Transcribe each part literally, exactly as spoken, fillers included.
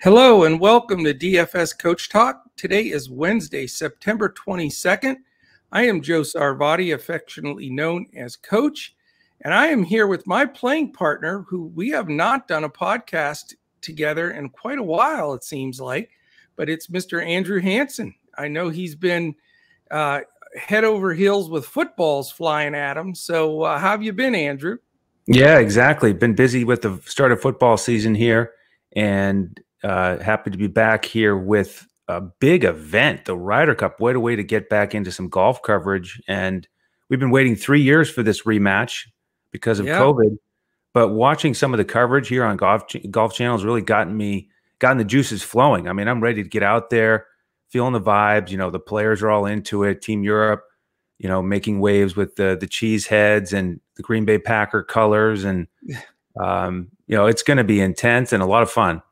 Hello and welcome to D F S Coach Talk. Today is Wednesday, September twenty-second. I am Joe Sarvati, affectionately known as Coach, and I am here with my playing partner, who we have not done a podcast together in quite a while, it seems like, but it's Mister Andrew Hansen. I know he's been uh, head over heels with footballs flying at him. So uh, how have you been, Andrew? Yeah, exactly. Been busy with the start of football season here, and Uh, happy to be back here with a big event, the Ryder Cup. What a way to get back into some golf coverage. And we've been waiting three years for this rematch because of yeah. COVID. But watching some of the coverage here on Golf Golf Channel has really gotten me, gotten the juices flowing. I mean, I'm ready to get out there, feeling the vibes. You know, the players are all into it. Team Europe, you know, making waves with the the cheese heads and the Green Bay Packer colors, and um, you know, it's going to be intense and a lot of fun.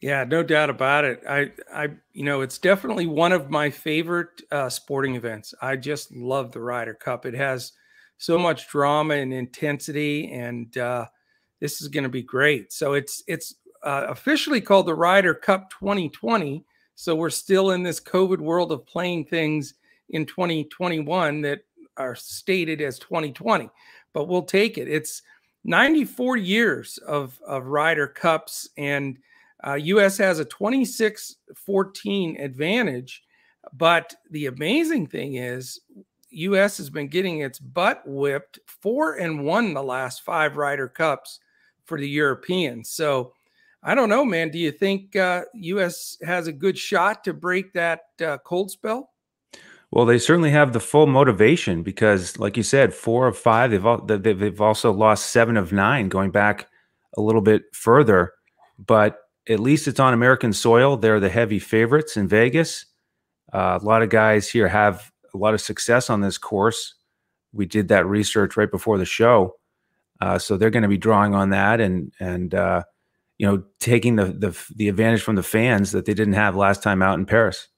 Yeah, no doubt about it. I, I, you know, it's definitely one of my favorite uh, sporting events. I just love the Ryder Cup. It has so much drama and intensity, and uh, this is going to be great. So it's it's uh, officially called the Ryder Cup twenty twenty. So we're still in this COVID world of playing things in twenty twenty-one that are stated as twenty twenty, but we'll take it. It's ninety-four years of of Ryder Cups, and Uh, U S has a twenty-six fourteen advantage, but the amazing thing is U S has been getting its butt whipped four and one the last five Ryder Cups for the Europeans. So I don't know, man. Do you think uh, U S has a good shot to break that uh, cold spell? Well, they certainly have the full motivation because, like you said, four of five. They've all, they've, they've also lost seven of nine, going back a little bit further, but at least it's on American soil. They're the heavy favorites in Vegas. Uh, a lot of guys here have a lot of success on this course. We did that research right before the show. Uh, so they're going to be drawing on that and, and uh, you know, taking the, the, the advantage from the fans that they didn't have last time out in Paris.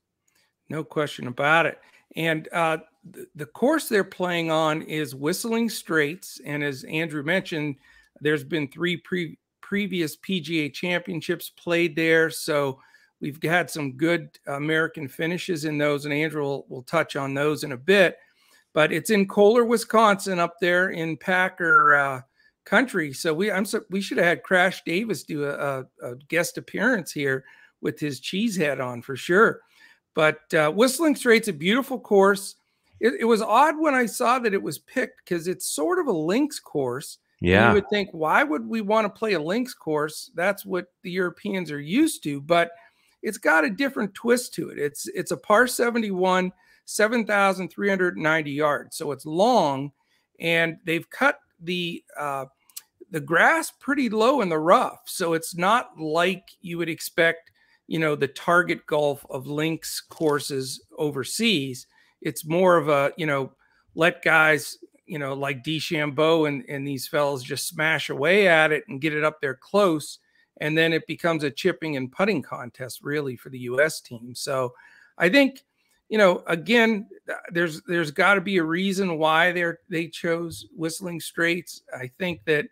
No question about it. And uh, the, the course they're playing on is Whistling Straits. And as Andrew mentioned, there's been three pre previous P G A championships played there. So we've had some good American finishes in those, and Andrew will, will touch on those in a bit, but it's in Kohler, Wisconsin, up there in Packer uh, country. So we, I'm so we should have had Crash Davis do a, a guest appearance here with his cheese head on for sure. But uh, Whistling Straits, a beautiful course. It, it was odd when I saw that it was picked because it's sort of a links course. Yeah, you would think, why would we want to play a links course? That's what the Europeans are used to, but it's got a different twist to it. It's it's a par seventy-one, seven thousand three hundred ninety yards, so it's long, and they've cut the uh, the grass pretty low in the rough, so it's not like you would expect, you know, the target golf of links courses overseas. It's more of a, you know, let guys, you know, like DeChambeau and, and these fellas just smash away at it and get it up there close. And then it becomes a chipping and putting contest really for the U S team. So I think, you know, again, there's, there's gotta be a reason why they're, they chose Whistling Straits. I think that,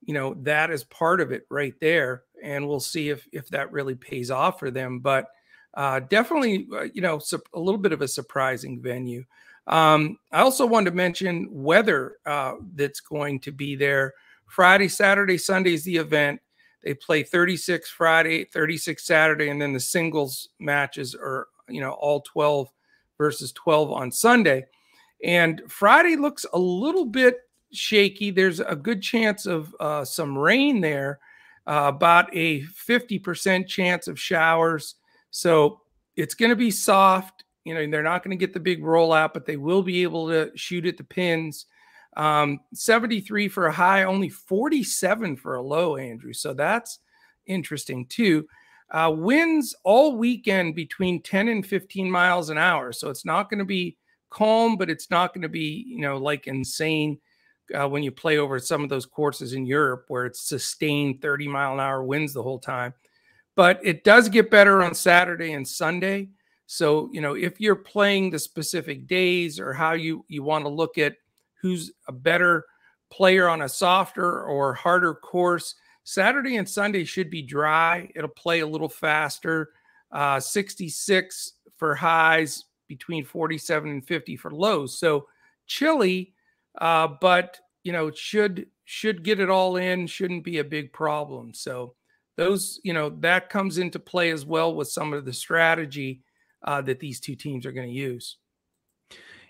you know, that is part of it right there. And we'll see if, if that really pays off for them, but uh, definitely, uh, you know, a little bit of a surprising venue. Um, I also wanted to mention weather uh, that's going to be there. Friday, Saturday, Sunday is the event. They play thirty-six Friday, thirty-six Saturday, and then the singles matches are, you know, all twelve versus twelve on Sunday. And Friday looks a little bit shaky. There's a good chance of uh, some rain there, uh, about a fifty percent chance of showers. So it's going to be soft. You know, they're not going to get the big rollout, but they will be able to shoot at the pins. Um, seventy-three for a high, only forty-seven for a low, Andrew. So that's interesting too. Uh, winds all weekend between ten and fifteen miles an hour. So it's not going to be calm, but it's not going to be, you know, like insane uh, when you play over some of those courses in Europe where it's sustained thirty mile an hour winds the whole time. But it does get better on Saturday and Sunday. So, you know, if you're playing the specific days or how you, you want to look at who's a better player on a softer or harder course, Saturday and Sunday should be dry. It'll play a little faster. Uh, sixty-six for highs, between forty-seven and fifty for lows. So chilly, uh, but you know, should should get it all in. Shouldn't be a big problem. So those, you know, that comes into play as well with some of the strategy uh, that these two teams are going to use.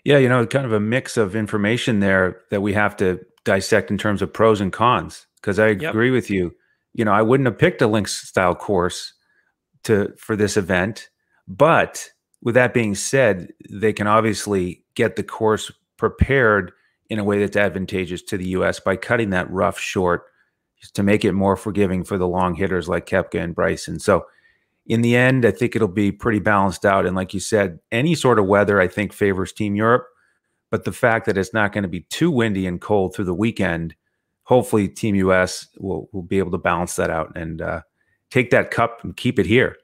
Yeah, you know, kind of a mix of information there that we have to dissect in terms of pros and cons. Because I agree yep. with you. You know, I wouldn't have picked a links style course to for this event, but with that being said, they can obviously get the course prepared in a way that's advantageous to the U S by cutting that rough short to make it more forgiving for the long hitters like Koepka and Bryson. So in the end, I think it'll be pretty balanced out. And like you said, any sort of weather, I think, favors Team Europe. But the fact that it's not going to be too windy and cold through the weekend, hopefully Team U S will, will be able to balance that out and uh, take that cup and keep it here.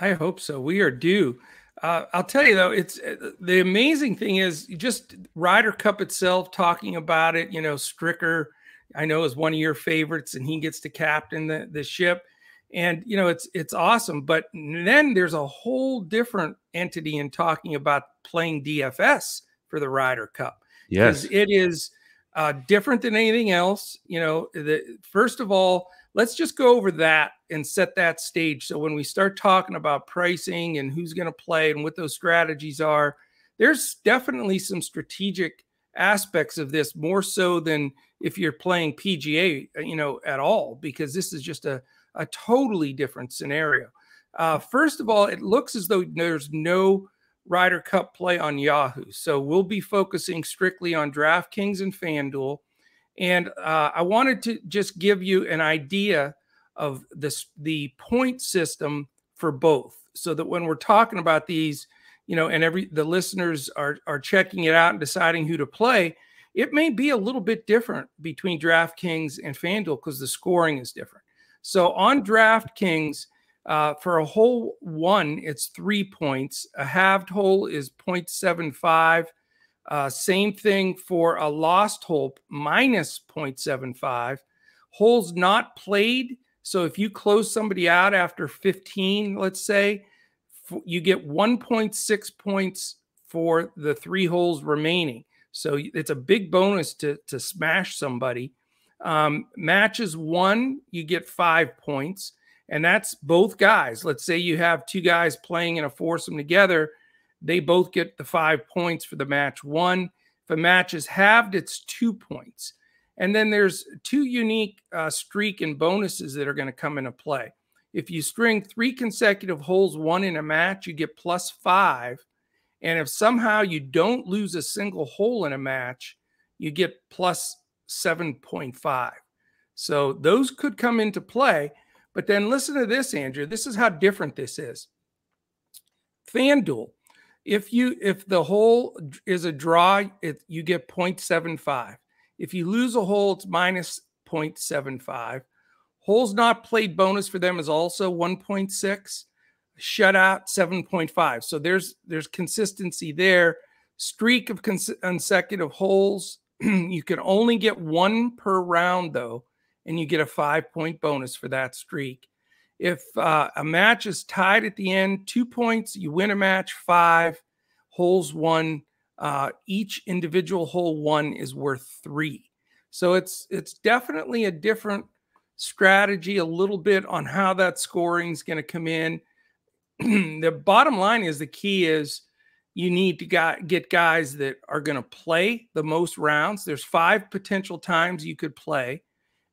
I hope so. We are due. Uh, I'll tell you, though, it's uh, the amazing thing is just Ryder Cup itself, talking about it. You know, Stricker, I know, is one of your favorites, and he gets to captain the, the ship. And, you know, it's it's awesome. But then there's a whole different entity in talking about playing D F S for the Ryder Cup. Yes, it is uh, different than anything else. You know, the, first of all, let's just go over that and set that stage. So when we start talking about pricing and who's going to play and what those strategies are, there's definitely some strategic aspects of this, more so than if you're playing P G A, you know, at all, because this is just a, a totally different scenario. Uh, first of all, it looks as though there's no Ryder Cup play on Yahoo. So we'll be focusing strictly on DraftKings and FanDuel. And uh, I wanted to just give you an idea of this, the point system for both, so that when we're talking about these, you know, and every the listeners are, are checking it out and deciding who to play, it may be a little bit different between DraftKings and FanDuel because the scoring is different. So on DraftKings, uh, for a hole one, it's three points. A halved hole is zero point seven five. Uh, same thing for a lost hole, minus zero point seven five. Holes not played. So if you close somebody out after fifteen, let's say, you get one point six points for the three holes remaining. So it's a big bonus to, to smash somebody. Um, matches one, you get five points. And that's both guys. Let's say you have two guys playing in a foursome together. They both get the five points for the match one. If a match is halved, it's two points. And then there's two unique uh, streak and bonuses that are going to come into play. If you string three consecutive holes one in a match, you get plus five. And if somehow you don't lose a single hole in a match, you get plus seven point five. So those could come into play. But then listen to this, Andrew. This is how different this is. FanDuel. If you if the hole is a draw, it, you get zero point seven five. If you lose a hole, it's minus zero point seven five. Holes not played bonus for them is also one point six. Shutout seven point five. So there's there's consistency there. Streak of consecutive holes, you can only get one per round though, and you get a five point bonus for that streak. If uh, a match is tied at the end, two points, you win a match, five, holes one, uh, each individual hole one is worth three. So it's it's definitely a different strategy, a little bit on how that scoring is going to come in. The bottom line is the key is you need to get guys that are going to play the most rounds. There's five potential times you could play.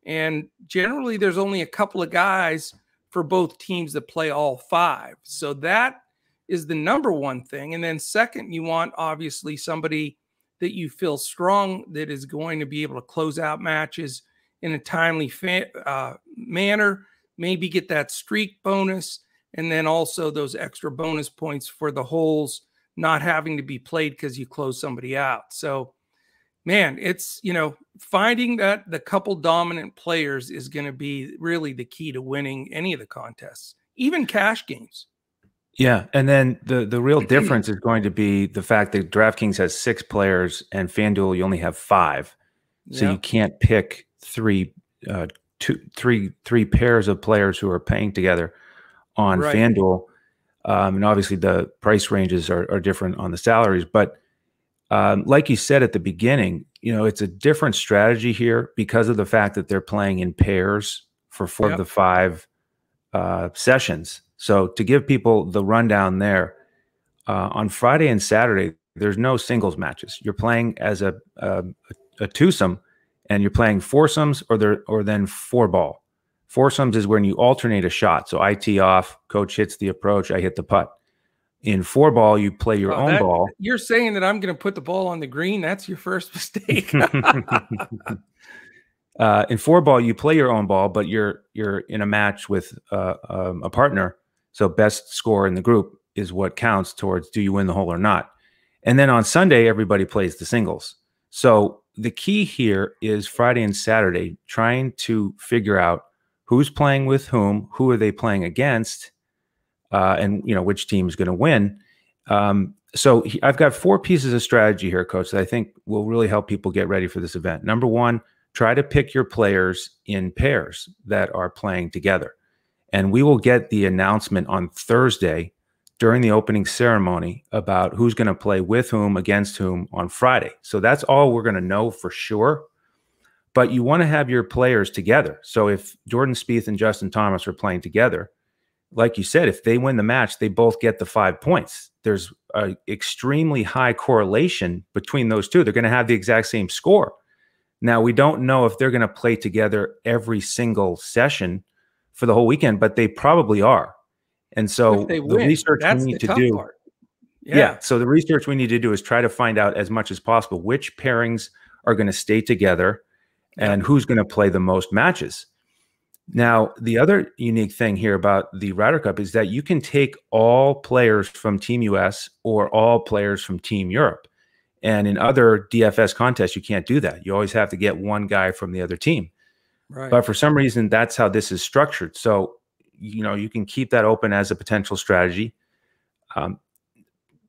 And generally, there's only a couple of guys for both teams that play all five. So that is the number one thing. And then second, you want obviously somebody that you feel strong that is going to be able to close out matches in a timely fa uh, manner, maybe get that streak bonus, and then also those extra bonus points for the holes not having to be played because you close somebody out. So man, it's, you know, finding that the couple dominant players is going to be really the key to winning any of the contests, even cash games. Yeah, and then the, the real difference is going to be the fact that DraftKings has six players and FanDuel, you only have five. So yeah, you can't pick three uh, two, three, three pairs of players who are paying together on right. FanDuel. Um, and obviously the price ranges are, are different on the salaries, but um, like you said at the beginning, you know, it's a different strategy here because of the fact that they're playing in pairs for four yep. of the five uh, sessions. So to give people the rundown there, uh, on Friday and Saturday, there's no singles matches. You're playing as a, a, a twosome, and you're playing foursomes or there, or then four ball. Foursomes is when you alternate a shot. So I tee off, coach hits the approach, I hit the putt. In four ball, you play your well, own that, ball. You're saying that I'm going to put the ball on the green. That's your first mistake. uh, in four ball, you play your own ball, but you're you're in a match with uh, um, a partner. So best score in the group is what counts towards do you win the hole or not. And then on Sunday, everybody plays the singles. So the key here is Friday and Saturday, trying to figure out who's playing with whom, who are they playing against, uh, and you know which team is going to win. Um, so he, I've got four pieces of strategy here, Coach, that I think will really help people get ready for this event. Number one, try to pick your players in pairs that are playing together. And we will get the announcement on Thursday during the opening ceremony about who's going to play with whom, against whom on Friday. So that's all we're going to know for sure. But you want to have your players together. So if Jordan Spieth and Justin Thomas are playing together, like you said, if they win the match, they both get the five points. There's an extremely high correlation between those two. They're going to have the exact same score. Now, we don't know if they're going to play together every single session for the whole weekend, but they probably are. And so the research we need to do, yeah. yeah. So the research we need to do is try to find out as much as possible which pairings are going to stay together and yeah. who's going to play the most matches. Now, the other unique thing here about the Ryder Cup is that you can take all players from Team U S or all players from Team Europe. And in other D F S contests, you can't do that. You always have to get one guy from the other team. Right. But for some reason, that's how this is structured. So you know, you can keep that open as a potential strategy. Um,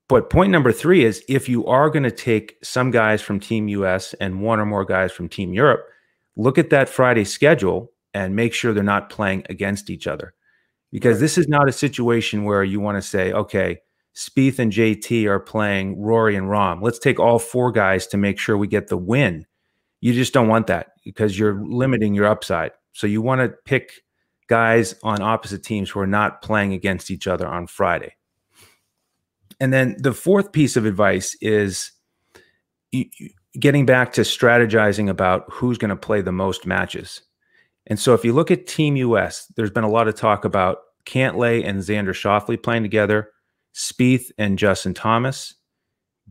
but point number three is if you are going to take some guys from Team U S and one or more guys from Team Europe, look at that Friday schedule and make sure they're not playing against each other. Because this is not a situation where you want to say, okay, Spieth and J T are playing Rory and Rahm. Let's take all four guys to make sure we get the win. You just don't want that because you're limiting your upside. So you want to pick guys on opposite teams who are not playing against each other on Friday. And then the fourth piece of advice is getting back to strategizing about who's going to play the most matches. And so if you look at Team U S, there's been a lot of talk about Cantlay and Xander Schauffele playing together, Spieth and Justin Thomas,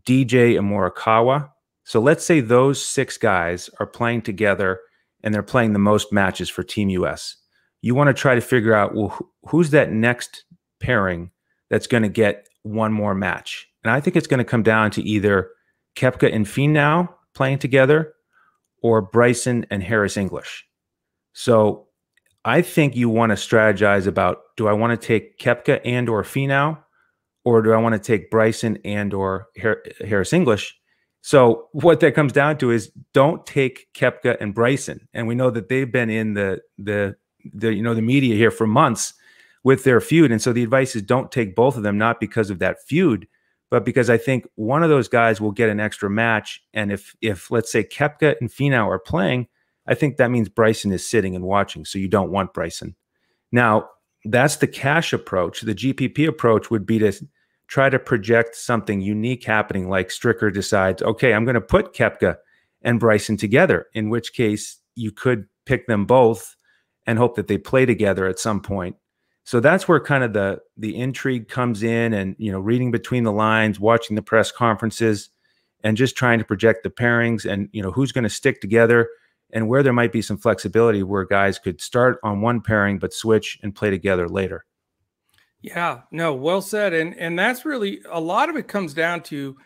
D J and Morikawa. So let's say those six guys are playing together and they're playing the most matches for Team U S. You want to try to figure out, well, who's that next pairing that's going to get one more match? And I think it's going to come down to either Koepka and Finau playing together or Bryson and Harris English. So I think you want to strategize about, do I want to take Koepka and or Finau, or do I want to take Bryson and or Harris English? So what that comes down to is don't take Koepka and Bryson. And we know that they've been in the the the you know the media here for months with their feud, and so the advice is don't take both of them, not because of that feud, but because I think one of those guys will get an extra match. And if if let's say Koepka and Finau are playing, I think that means Bryson is sitting and watching, so you don't want Bryson. Now that's the cash approach. The G P P approach would be to try to project something unique happening, like Stricker decides, okay, I'm going to put Koepka and Bryson together, in which case you could pick them both and hope that they play together at some point. So that's where kind of the the intrigue comes in, and you know, reading between the lines, watching the press conferences, and just trying to project the pairings and you know who's going to stick together and where there might be some flexibility where guys could start on one pairing but switch and play together later. Yeah, no, well said. And and that's really, a lot of it comes down to,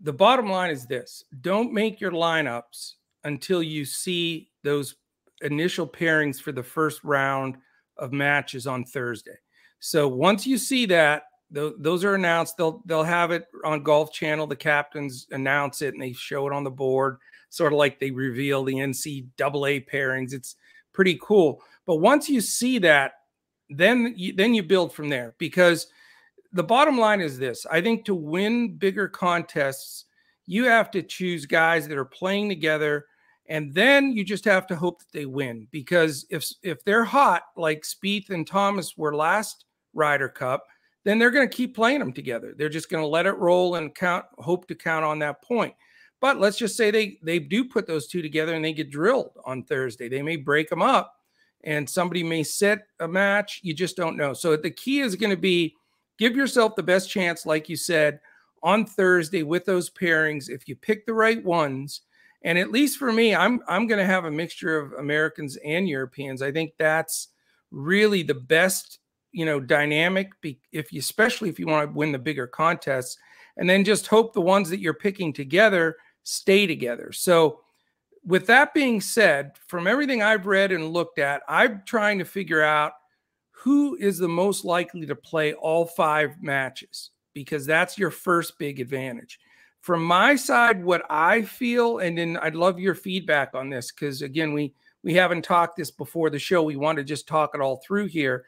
the bottom line is this: don't make your lineups until you see those initial pairings for the first round of matches on Thursday. So once you see that, th those are announced. They'll they'll have it on Golf Channel. The captains announce it and they show it on the board, sort of like they reveal the N C double A pairings. It's pretty cool. But once you see that, then you, then you build from there, because the bottom line is this. I think to win bigger contests, you have to choose guys that are playing together, and then you just have to hope that they win. Because if if they're hot, like Spieth and Thomas were last Ryder Cup, then they're going to keep playing them together. They're just going to let it roll and count, hope to count on that point. But let's just say they they do put those two together and they get drilled on Thursday. They may break them up, and somebody may set a match. You just don't know. So the key is going to be give yourself the best chance, like you said, on Thursday with those pairings, if you pick the right ones. And at least for me, I'm I'm going to have a mixture of Americans and Europeans. I think that's really the best, you know, dynamic, if you, especially if you want to win the bigger contests. And then just hope the ones that you're picking together stay together. So with that being said, from everything I've read and looked at, I'm trying to figure out who is the most likely to play all five matches, because that's your first big advantage. From my side, what I feel, and then I'd love your feedback on this, because again, we, we haven't talked this before the show. We want to just talk it all through here.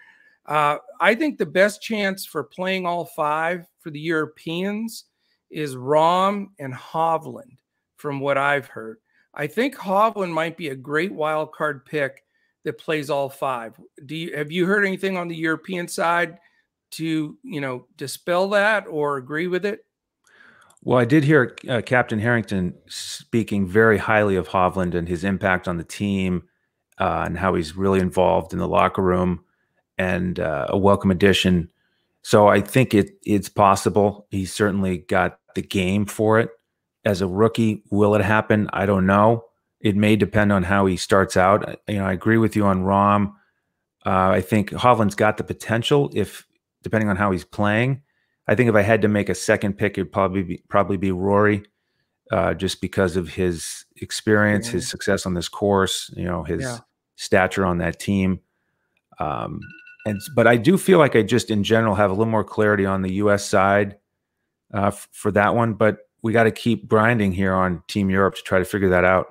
Uh, I think the best chance for playing all five for the Europeans is Rahm and Hovland, from what I've heard. I think Hovland might be a great wild card pick that plays all five. Do you, have you heard anything on the European side to, you know, dispel that or agree with it? Well, I did hear uh, Captain Harrington speaking very highly of Hovland and his impact on the team, uh, and how he's really involved in the locker room and uh, a welcome addition. So I think it it's possible. He's certainly got the game for it. As a rookie, will it happen? I don't know. It may depend on how he starts out. You know, I agree with you on Rahm. Uh, I think Hovland's got the potential, if depending on how he's playing. I think if I had to make a second pick, it'd probably be probably be Rory, uh, just because of his experience, yeah. his success on this course, you know, his yeah. stature on that team. Um, and but I do feel like I just in general have a little more clarity on the U S side uh, for that one, but we got to keep grinding here on Team Europe to try to figure that out.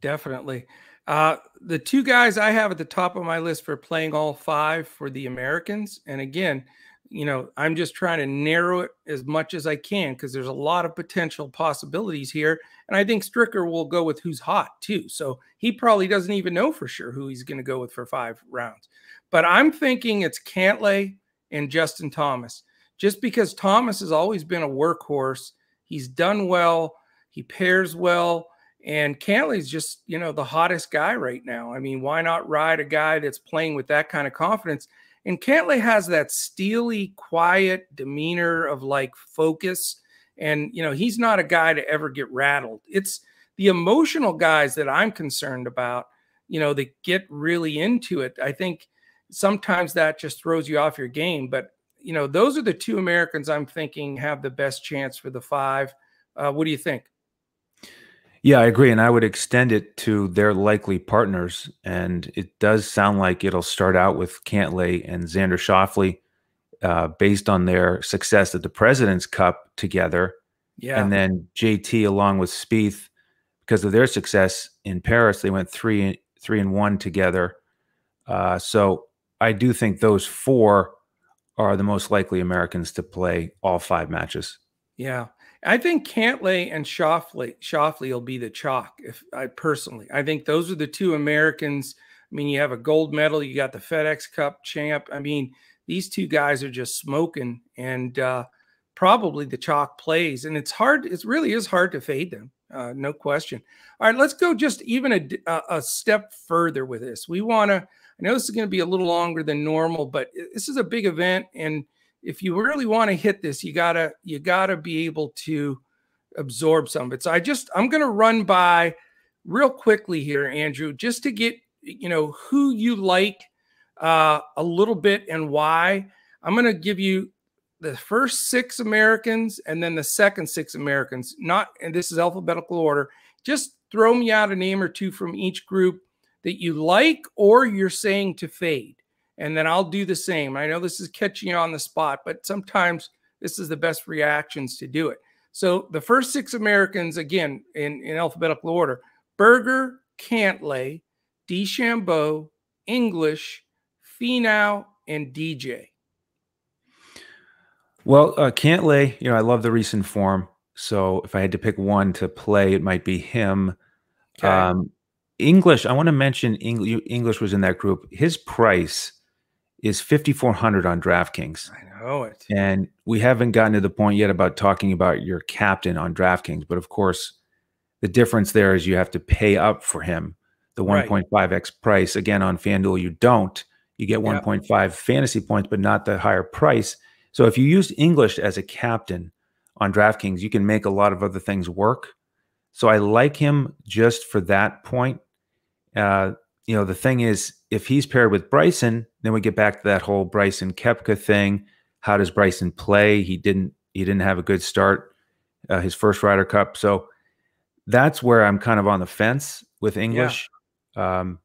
Definitely. Uh, the two guys I have at the top of my list for playing all five for the Americans. And again, you know, I'm just trying to narrow it as much as I can, because there's a lot of potential possibilities here. And I think Stricker will go with who's hot too. So he probably doesn't even know for sure who he's going to go with for five rounds. But I'm thinking it's Cantlay and Justin Thomas, just because Thomas has always been a workhorse. He's done well. He pairs well. And Cantlay's just, you know, the hottest guy right now. I mean, why not ride a guy that's playing with that kind of confidence? And Cantlay has that steely, quiet demeanor of like focus. And, you know, he's not a guy to ever get rattled. It's the emotional guys that I'm concerned about, you know, that get really into it. I think sometimes that just throws you off your game, but you know, those are the two Americans I'm thinking have the best chance for the five. Uh, what do you think? Yeah, I agree. And I would extend it to their likely partners. And it does sound like it'll start out with Cantlay and Xander Schauffele, uh, based on their success at the President's Cup together. Yeah. And then J T along with Spieth, because of their success in Paris, they went three, three and one together. Uh, so I do think those four are the most likely Americans to play all five matches. Yeah. I think Cantlay and Schauffele, Schauffele will be the chalk, if I personally. I think those are the two Americans. I mean, you have a gold medal, you got the FedEx Cup champ. I mean, these two guys are just smoking, and uh, probably the chalk plays. And it's hard. It really is hard to fade them. Uh, no question. All right, let's go just even a, a step further with this. We want to, I know this is going to be a little longer than normal, but this is a big event. And if you really want to hit this, you gotta, you gotta be able to absorb some of it. So I just, I'm going to run by real quickly here, Andrew, just to get, you know, who you like uh, a little bit and why. I'm going to give you the first six Americans and then the second six Americans, not, and this is alphabetical order. Just throw me out a name or two from each group that you like or you're saying to fade. And then I'll do the same. I know this is catching you on the spot, but sometimes this is the best reactions to do it. So the first six Americans, again, in, in alphabetical order: Berger, Cantlay, DeChambeau, English, Finau, and D J. Well, uh, Cantlay, you know, I love the recent form. So if I had to pick one to play, it might be him. Okay. Um, English, I want to mention English, English was in that group. His price is fifty-four hundred on DraftKings. I know it. And we haven't gotten to the point yet about talking about your captain on DraftKings. But of course, the difference there is you have to pay up for him. The one point five X right. price, again, on FanDuel, you don't. You get yep. one point five fantasy points, but not the higher price. So if you used English as a captain on DraftKings, you can make a lot of other things work. So I like him just for that point. Uh, you know, the thing is, if he's paired with Bryson, then we get back to that whole Bryson Koepka thing. How does Bryson play? He didn't. He didn't have a good start. Uh, his first Ryder Cup. So that's where I'm kind of on the fence with English. Yeah. Um,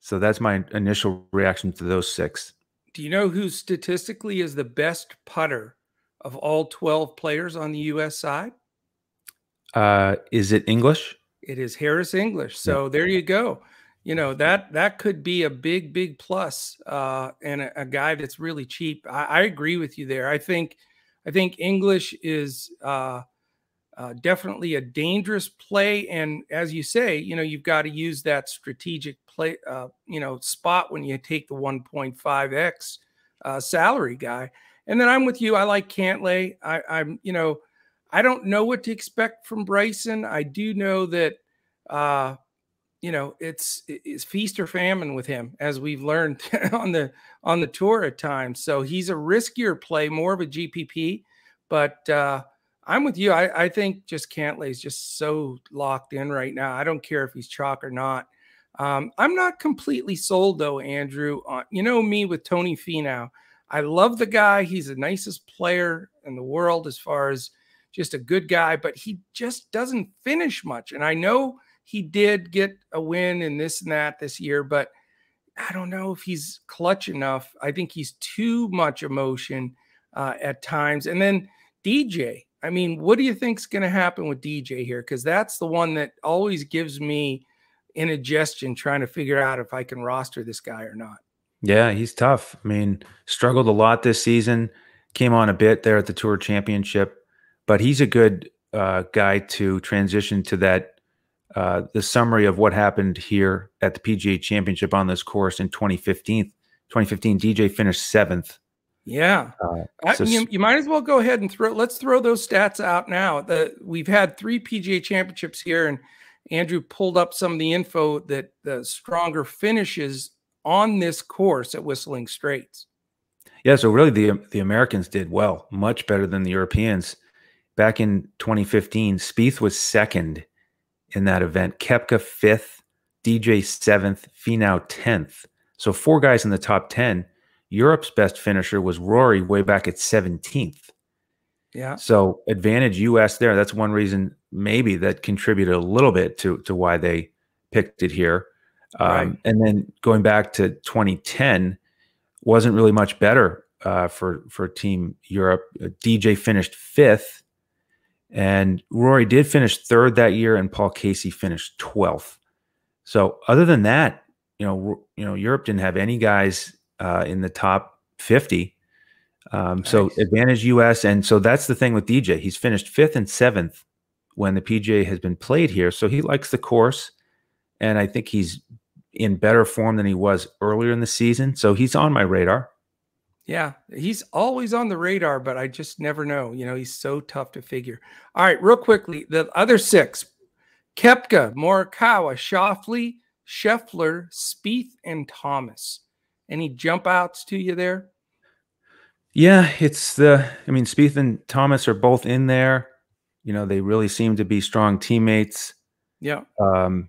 so that's my initial reaction to those six. Do you know who statistically is the best putter of all twelve players on the U S side? Uh, is it English? It is Harris English. So yeah. there you go. You know, that that could be a big, big plus uh, and a, a guy that's really cheap. I, I agree with you there. I think I think English is uh, uh, definitely a dangerous play. And as you say, you know, you've got to use that strategic play, uh, you know, spot when you take the one point five X uh, salary guy. And then I'm with you. I like Cantlay. I, I'm, you know, I don't know what to expect from Bryson. I do know that, uh, you know, it's, it's feast or famine with him, as we've learned on the on the tour at times. So he's a riskier play, more of a G P P. But uh, I'm with you. I, I think just Cantlay is just so locked in right now. I don't care if he's chalk or not. Um, I'm not completely sold though, Andrew. On, you know me with Tony Finau. I love the guy. He's the nicest player in the world as far as just a good guy, but he just doesn't finish much. And I know he did get a win and this and that this year, but I don't know if he's clutch enough. I think he's too much emotion uh, at times. And then D J, I mean, what do you think's going to happen with D J here? Because that's the one that always gives me indigestion trying to figure out if I can roster this guy or not. Yeah, he's tough. I mean, struggled a lot this season, came on a bit there at the Tour Championship, but he's a good uh, guy to transition to that, uh, the summary of what happened here at the P G A Championship on this course in twenty fifteen. D J finished seventh. Yeah. Uh, so I, you, you might as well go ahead and throw, let's throw those stats out now. The, we've had three P G A Championships here, and Andrew pulled up some of the info that the stronger finishes on this course at Whistling Straits. Yeah, so really the the Americans did well, much better than the Europeans. Back in twenty fifteen, Spieth was second in that event, Koepka fifth, D J seventh, Finau tenth. So four guys in the top ten. Europe's best finisher was Rory way back at seventeenth. Yeah. So advantage U S there. That's one reason maybe that contributed a little bit to to why they picked it here. Um, right. And then going back to twenty ten, wasn't really much better uh, for, for Team Europe. D J finished fifth, and Rory did finish third that year, and Paul Casey finished twelfth. So other than that, you know, you know, Europe didn't have any guys uh, in the top fifty. Um, nice. So advantage U S, and so that's the thing with D J. He's finished fifth and seventh when the P G A has been played here, so he likes the course, and I think he's in better form than he was earlier in the season. So he's on my radar. Yeah, he's always on the radar, but I just never know. You know, he's so tough to figure. All right, real quickly, the other six: Koepka, Morikawa, Schauffele, Scheffler, Spieth, and Thomas. Any jump outs to you there? Yeah, it's the, I mean, Spieth and Thomas are both in there. You know, they really seem to be strong teammates. Yeah. Um,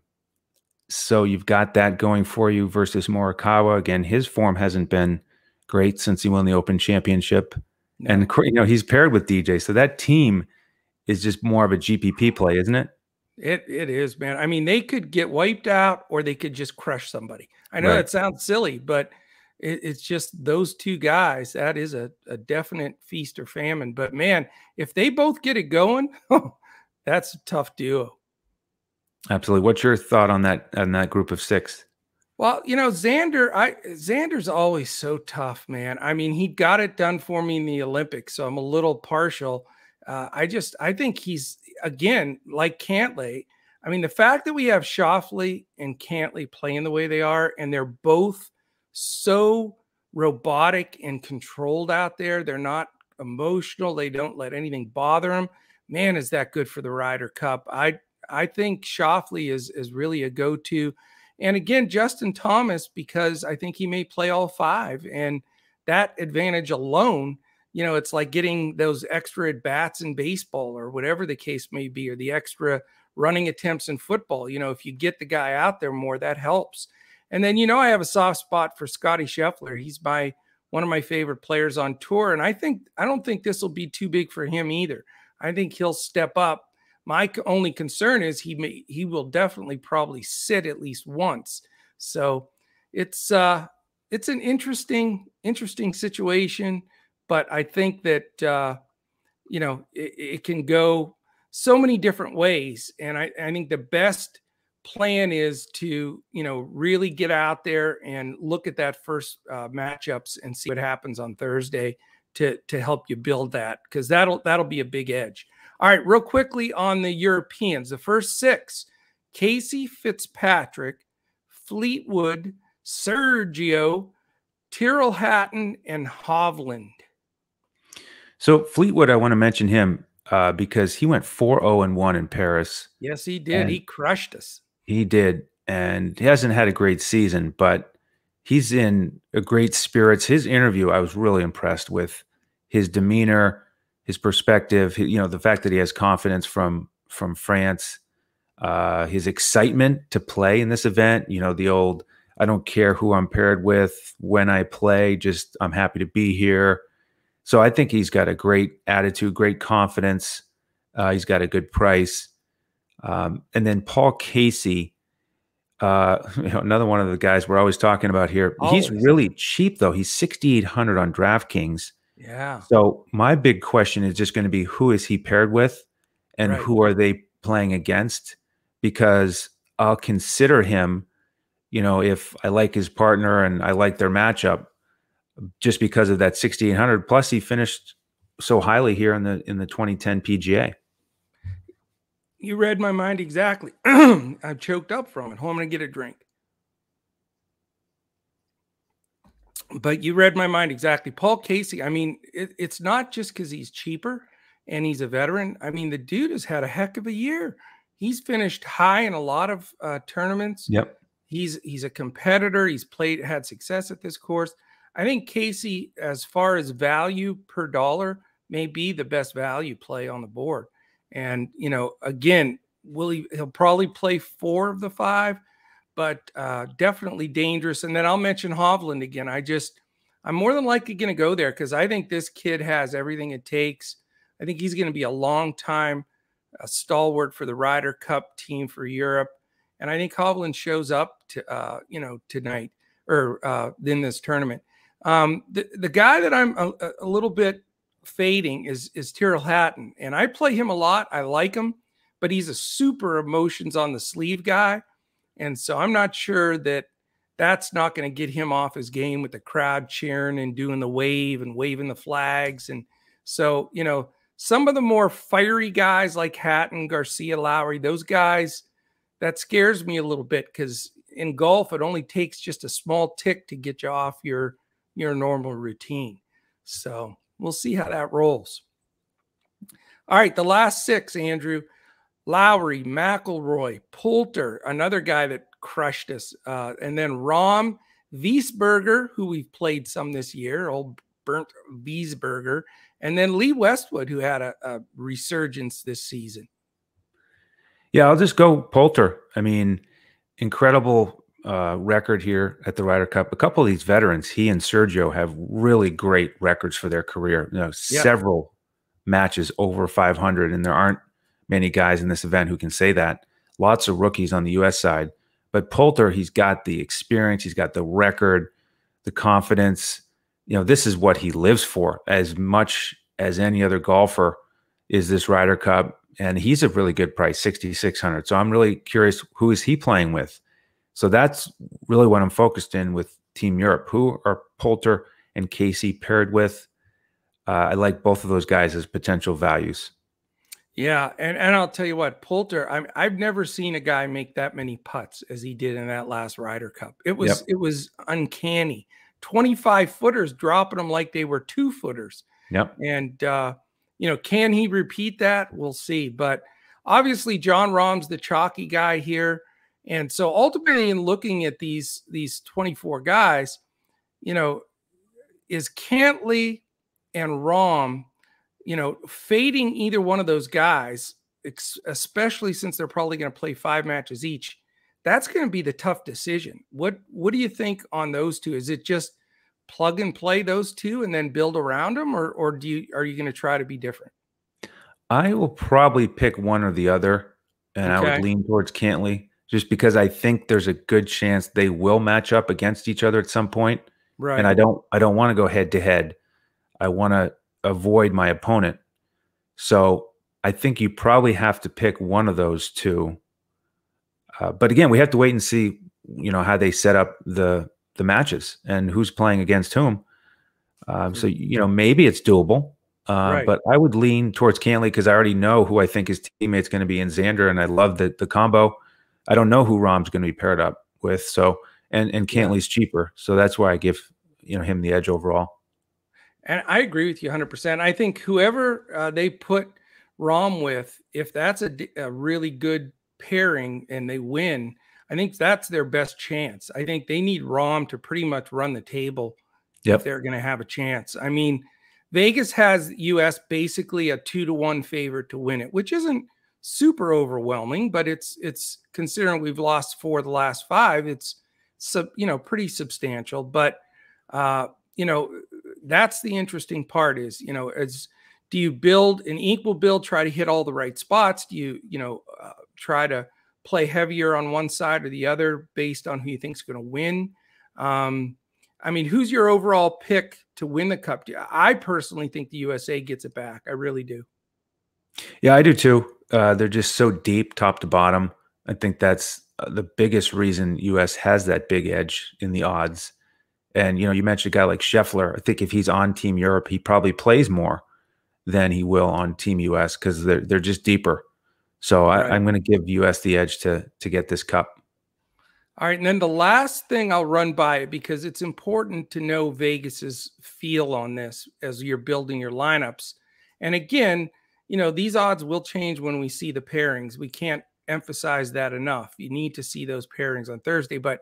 So you've got that going for you versus Morikawa. Again, his form hasn't been great since he won the Open Championship. No. And, you know, he's paired with D J. So that team is just more of a G P P play, isn't it? It, it is, man. I mean, they could get wiped out or they could just crush somebody. I know right. that sounds silly, but it, it's just those two guys. That is a, a definite feast or famine. But, man, if they both get it going, that's a tough duo. Absolutely. What's your thought on that on that group of six? Well, you know, Xander, I Xander's always so tough, man. I mean, he got it done for me in the Olympics, so I'm a little partial. Uh, I just, I think he's, again, like Cantlay. I mean, the fact that we have Schauffele and Cantlay playing the way they are, and they're both so robotic and controlled out there. They're not emotional. They don't let anything bother them. Man, is that good for the Ryder Cup. I I think Schauffele is, is really a go-to. And again, Justin Thomas, because I think he may play all five. And that advantage alone, you know, it's like getting those extra at-bats in baseball or whatever the case may be, or the extra running attempts in football. You know, if you get the guy out there more, that helps. And then, you know, I have a soft spot for Scotty Scheffler. He's my, one of my favorite players on tour. And I think, I don't think this will be too big for him either. I think he'll step up. My only concern is he may, he will definitely probably sit at least once. So it's, uh, it's an interesting, interesting situation, but I think that, uh, you know, it, it can go so many different ways. And I, I think the best plan is to, you know, really get out there and look at that first uh, matchups and see what happens on Thursday to, to help you build that. Cause that'll, that'll be a big edge. All right, real quickly on the Europeans, the first six, Casey, Fitzpatrick, Fleetwood, Sergio, Tyrrell Hatton, and Hovland. So Fleetwood, I want to mention him uh, because he went four oh and one in Paris. Yes, he did. He crushed us. He did, and he hasn't had a great season, but he's in a great spirits. His interview, I was really impressed with his demeanor, his perspective, you know, the fact that he has confidence from from France, uh, his excitement to play in this event, you know, the old, I don't care who I'm paired with, when I play, just I'm happy to be here. So I think he's got a great attitude, great confidence. Uh, he's got a good price. Um, and then Paul Casey, uh, you know, another one of the guys we're always talking about here. Always. He's really cheap, though. He's sixty-eight hundred on DraftKings. Yeah. So my big question is just going to be, who is he paired with and right. who are they playing against? Because I'll consider him, you know, if I like his partner and I like their matchup, just because of that sixty-eight hundred. Plus he finished so highly here in the, in the twenty ten P G A. You read my mind. Exactly. I'm choked up from it. Home and get a drink. But you read my mind exactly. Paul Casey, I mean, it, it's not just because he's cheaper and he's a veteran. I mean, the dude has had a heck of a year. He's finished high in a lot of uh, tournaments. Yep. He's he's a competitor. He's played, had success at this course. I think Casey, as far as value per dollar, may be the best value play on the board. And, you know, again, will he, he'll probably play four of the five. But uh, definitely dangerous. And then I'll mention Hovland again. I just, I'm more than likely going to go there because I think this kid has everything it takes. I think he's going to be a long time a stalwart for the Ryder Cup team for Europe. And I think Hovland shows up to, uh, you know, tonight or uh, in this tournament. Um, the, the guy that I'm a, a little bit fading is, is Tyrrell Hatton. And I play him a lot. I like him, but he's a super emotions on the sleeve guy. And so I'm not sure that that's not going to get him off his game with the crowd cheering and doing the wave and waving the flags. And so, you know, some of the more fiery guys like Hatton, Garcia, Lowry, those guys, that scares me a little bit because in golf, it only takes just a small tick to get you off your, your normal routine. So we'll see how that rolls. All right, the last six, Andrew. Lowry, McIlroy, Poulter, another guy that crushed us. Uh, and then Rahm, Wiesberger, who we've played some this year, old burnt Wiesberger. And then Lee Westwood, who had a, a resurgence this season. Yeah, I'll just go Poulter. I mean, incredible uh, record here at the Ryder Cup. A couple of these veterans, he and Sergio, have really great records for their career. You know, yeah. Several matches over five hundred, and there aren't many guys in this event who can say that. Lots of rookies on the U S side. But Poulter, he's got the experience. He's got the record, the confidence. You know, this is what he lives for as much as any other golfer is this Ryder Cup. And he's a really good price, sixty-six hundred. So I'm really curious, who is he playing with? So that's really what I'm focused in with Team Europe. Who are Poulter and Casey paired with? Uh, I like both of those guys as potential values. Yeah, and, and I'll tell you what, Poulter, I'm, I've never seen a guy make that many putts as he did in that last Ryder Cup. It was, yep. it was uncanny. twenty-five footers, dropping them like they were two footers. Yep. And, uh, you know, can he repeat that? We'll see. But obviously, John Rahm's the chalky guy here. And so ultimately, in looking at these, these twenty-four guys, you know, is Cantlay and Rahm, you know, fading either one of those guys, especially since they're probably going to play five matches each, that's going to be the tough decision. What, what do you think on those two? Is it just plug and play those two and then build around them, or, or do you, are you going to try to be different? I will probably pick one or the other, and okay. I would lean towards Cantlay just because I think there's a good chance they will match up against each other at some point. Right. And I don't, I don't want to go head to head. I want to avoid my opponent. So I think you probably have to pick one of those two. Uh, but again, we have to wait and see, you know, how they set up the, the matches and who's playing against whom. Um, so, you know, maybe it's doable, uh, right. but I would lean towards Cantlay because I already know who I think his teammate's going to be in Xander. And I love the, the combo. I don't know who Rahm's going to be paired up with. So, and, and Cantley's cheaper. So that's why I give, you know, him the edge overall. And I agree with you one hundred percent. I think whoever uh, they put Rahm with, if that's a, a really good pairing and they win, I think that's their best chance. I think they need Rahm to pretty much run the table yep. if they're going to have a chance. I mean, Vegas has U S basically a two to one favorite to win it, which isn't super overwhelming, but it's it's considering we've lost four of the last five, it's sub, you know pretty substantial. But uh, you know, that's the interesting part is, you know, as do you build an equal build, try to hit all the right spots? Do you, you know, uh, try to play heavier on one side or the other based on who you think is going to win? Um, I mean, who's your overall pick to win the cup? I personally think the U S A gets it back. I really do. Yeah, I do too. Uh, they're just so deep top to bottom. I think that's the biggest reason U S has that big edge in the odds. And, you know, you mentioned a guy like Scheffler. I think if he's on Team Europe, he probably plays more than he will on Team U S because they're, they're just deeper. So I, right. I'm going to give U S the edge to, to get this cup. All right. And then the last thing I'll run by it because it's important to know Vegas's feel on this as you're building your lineups. And again, you know, these odds will change when we see the pairings. We can't emphasize that enough. You need to see those pairings on Thursday. But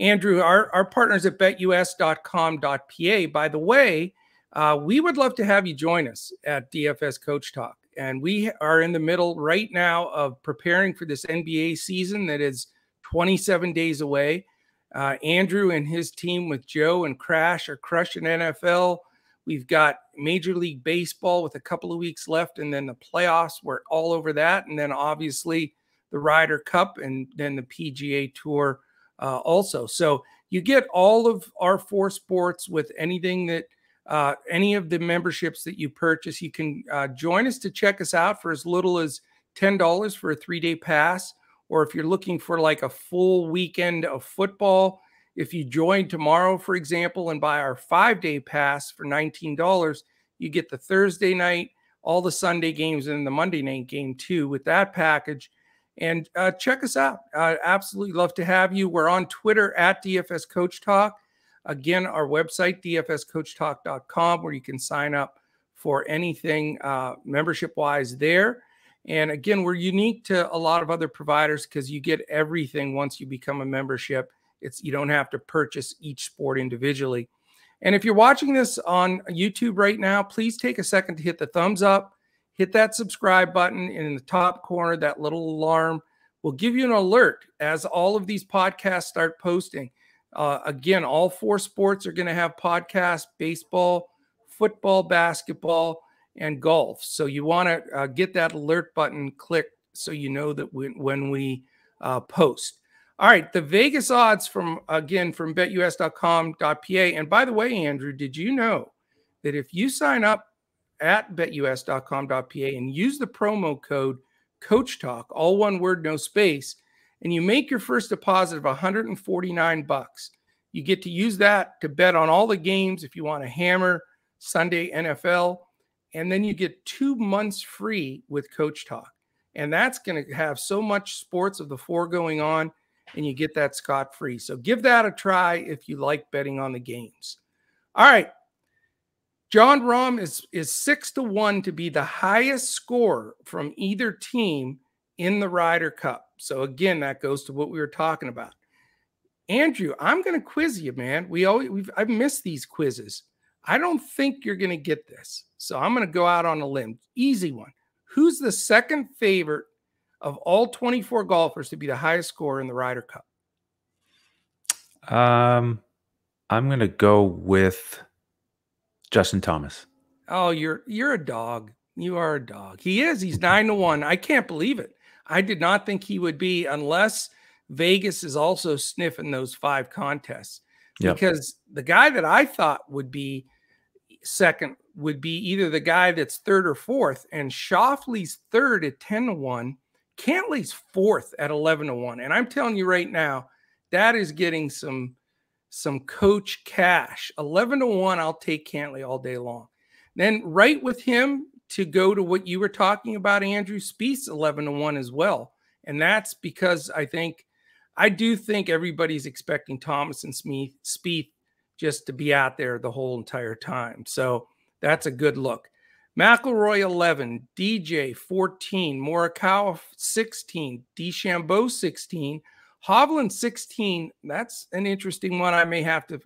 Andrew, our, our partners at bet U S dot com dot P A, by the way, uh, we would love to have you join us at D F S Coach Talk. And we are in the middle right now of preparing for this N B A season that is twenty-seven days away. Uh, Andrew and his team with Joe and Crash are crushing N F L. We've got Major League Baseball with a couple of weeks left, and then the playoffs, we're all over that. And then obviously the Ryder Cup and then the P G A Tour uh, also. So you get all of our four sports with anything that Uh, any of the memberships that you purchase. You can uh, join us to check us out for as little as ten dollars for a three-day pass. Or if you're looking for like a full weekend of football, if you join tomorrow, for example, and buy our five-day pass for nineteen dollars, you get the Thursday night, all the Sunday games, and the Monday night game too with that package. And uh, check us out. I'd absolutely love to have you. We're on Twitter at D F S Coach Talk. Again, our website, D F S coach talk dot com, where you can sign up for anything uh, membership-wise there. And again, we're unique to a lot of other providers because you get everything once you become a membership. It's you don't have to purchase each sport individually. And if you're watching this on YouTube right now, please take a second to hit the thumbs up, hit that subscribe button, and in the top corner, that little alarm will give you an alert as all of these podcasts start posting. Uh, again, all four sports are going to have podcasts: baseball, football, basketball, and golf. So you want to uh, get that alert button clicked so you know that when, when we uh, post. All right, the Vegas odds from, again, from bet U S dot com dot P A. And by the way, Andrew, did you know that if you sign up at bet U S dot com dot P A and use the promo code CoachTalk, all one word, no space, and you make your first deposit of one hundred forty-nine bucks. You get to use that to bet on all the games if you want to hammer Sunday N F L. And then you get two months free with Coach Talk. And that's going to have so much sports of the four going on, and you get that scot-free. So give that a try if you like betting on the games. All right. John Rahm is, is six to one to be the highest scorer from either team in the Ryder Cup. So again, that goes to what we were talking about. Andrew, I'm going to quiz you, man. We always, we've, I've missed these quizzes. I don't think you're going to get this. So I'm going to go out on a limb. Easy one. Who's the second favorite of all twenty-four golfers to be the highest scorer in the Ryder Cup? Um, I'm going to go with Justin Thomas. Oh, you're, you're a dog. You are a dog. He is. He's nine to one. I can't believe it. I did not think he would be, unless Vegas is also sniffing those five contests, yep. Because the guy that I thought would be second would be either the guy that's third or fourth, and Schauffele's third at ten to one, Cantlay's fourth at eleven to one. And I'm telling you right now, that is getting some, some coach cash. eleven to one, I'll take Cantlay all day long. Then right with him to go to what you were talking about, Andrew, Spieth's eleven to one as well. And that's because I think, I do think everybody's expecting Thomas and Spieth just to be out there the whole entire time. So that's a good look. McIlroy eleven, D J fourteen, Morikawa sixteen, DeChambeau sixteen, Hovland sixteen. That's an interesting one. I may have to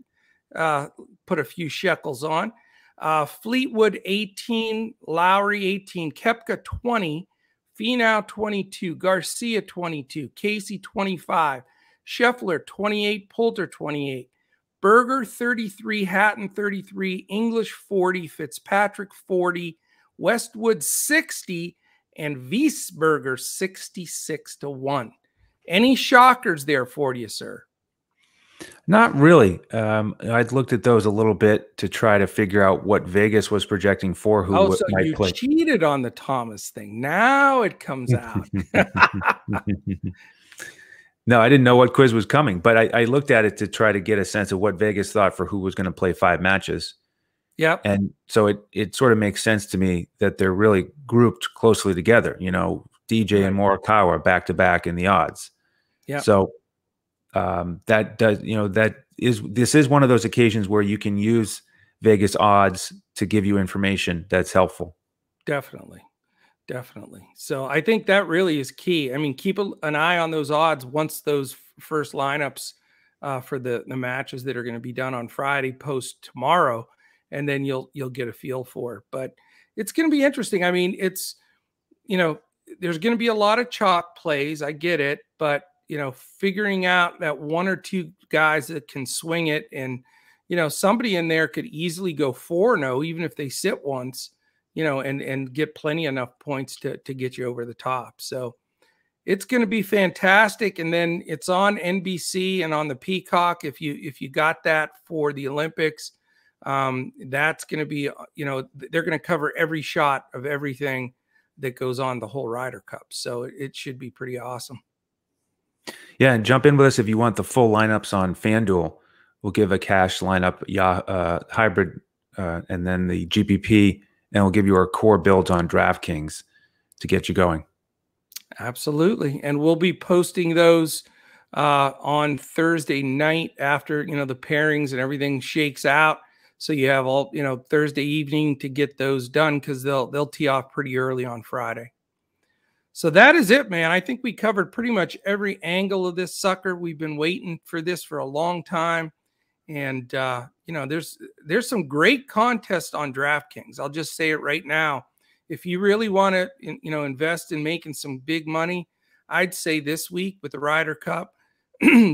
uh, put a few shekels on. Uh, Fleetwood eighteen, Lowry eighteen, Koepka twenty, Finau twenty-two, Garcia twenty-two, Casey twenty-five, Scheffler twenty-eight, Poulter twenty-eight, Berger thirty-three, Hatton thirty-three, English forty, Fitzpatrick forty, Westwood sixty, and Wiesberger sixty-six to one. Any shockers there for you, sir? Not really. Um, I'd looked at those a little bit to try to figure out what Vegas was projecting for who oh, so might you play. Cheated on the Thomas thing. Now it comes out. No, I didn't know what quiz was coming, but I, I looked at it to try to get a sense of what Vegas thought for who was going to play five matches. Yeah. And so it, it sort of makes sense to me that they're really grouped closely together, you know, D J and Morikawa back to back in the odds. Yeah. So um, that does, you know, that is, this is one of those occasions where you can use Vegas odds to give you information that's helpful. Definitely. Definitely. So I think that really is key. I mean, keep a, an eye on those odds once those first lineups uh, for the, the matches that are going to be done on Friday post tomorrow, and then you'll you'll get a feel for it. But it's going to be interesting. I mean, it's, you know, there's going to be a lot of chalk plays. I get it. But, you know, figuring out that one or two guys that can swing it, and, you know, somebody in there could easily go four oh, even if they sit once, you know, and, and get plenty enough points to, to get you over the top. So it's going to be fantastic. And then it's on N B C and on the Peacock. If you, if you got that for the Olympics, um, that's going to be, you know, they're going to cover every shot of everything that goes on the whole Ryder Cup. So it, it should be pretty awesome. Yeah. And jump in with us if you want the full lineups on FanDuel. We'll give a cash lineup, yeah, uh, hybrid, uh, and then the G P P. And we'll give you our core builds on DraftKings to get you going. Absolutely. And we'll be posting those uh, on Thursday night after, you know, the pairings and everything shakes out. So you have all, you know, Thursday evening to get those done, because they'll, they'll tee off pretty early on Friday. So that is it, man. I think we covered pretty much every angle of this sucker. We've been waiting for this for a long time. And, uh, you know, there's there's some great contests on DraftKings. I'll just say it right now. If you really want to, you know, invest in making some big money, I'd say this week with the Ryder Cup,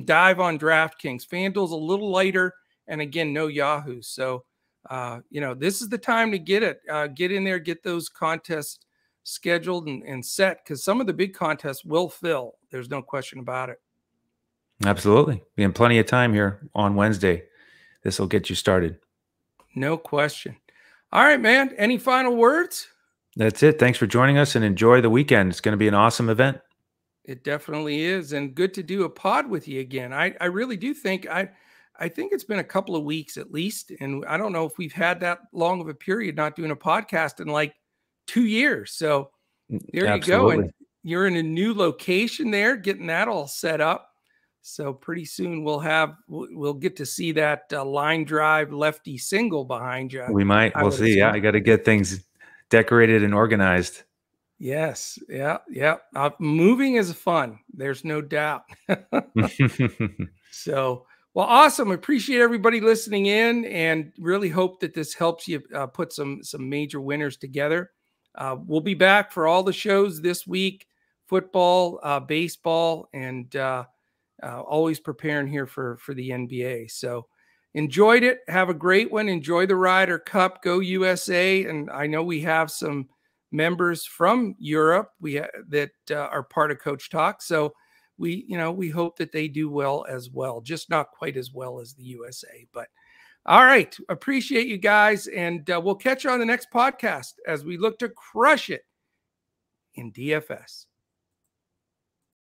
dive on DraftKings. FanDuel's a little lighter, and again, no Yahoo. So, uh, you know, this is the time to get it. Uh, get in there, get those contests scheduled and, and set, because some of the big contests will fill. There's no question about it. Absolutely. We have plenty of time here on Wednesday. This will get you started. No question. All right, man. Any final words? That's it. Thanks for joining us, and enjoy the weekend. It's going to be an awesome event. It definitely is, and good to do a pod with you again. I, I really do think I I think it's been a couple of weeks at least, and I don't know if we've had that long of a period not doing a podcast in like two years. So there Absolutely. You go, and you're in a new location there, getting that all set up. So pretty soon we'll have we'll get to see that uh, line drive lefty single behind you. We might. I we'll see. Assume. Yeah, I got to get things decorated and organized. Yes. Yeah. Yeah. Uh, moving is fun. There's no doubt. So, well, awesome. Appreciate everybody listening in, and really hope that this helps you uh, put some, some major winners together. Uh, we'll be back for all the shows this week, football, uh, baseball, and uh, uh, always preparing here for, for the N B A. So enjoyed it. Have a great one. Enjoy the Ryder Cup. Go U S A. And I know we have some members from Europe we that uh, are part of Coach Talk, so we you know we hope that they do well as well, just not quite as well as the U S A. But all right, appreciate you guys, and uh, we'll catch you on the next podcast as we look to crush it in D F S.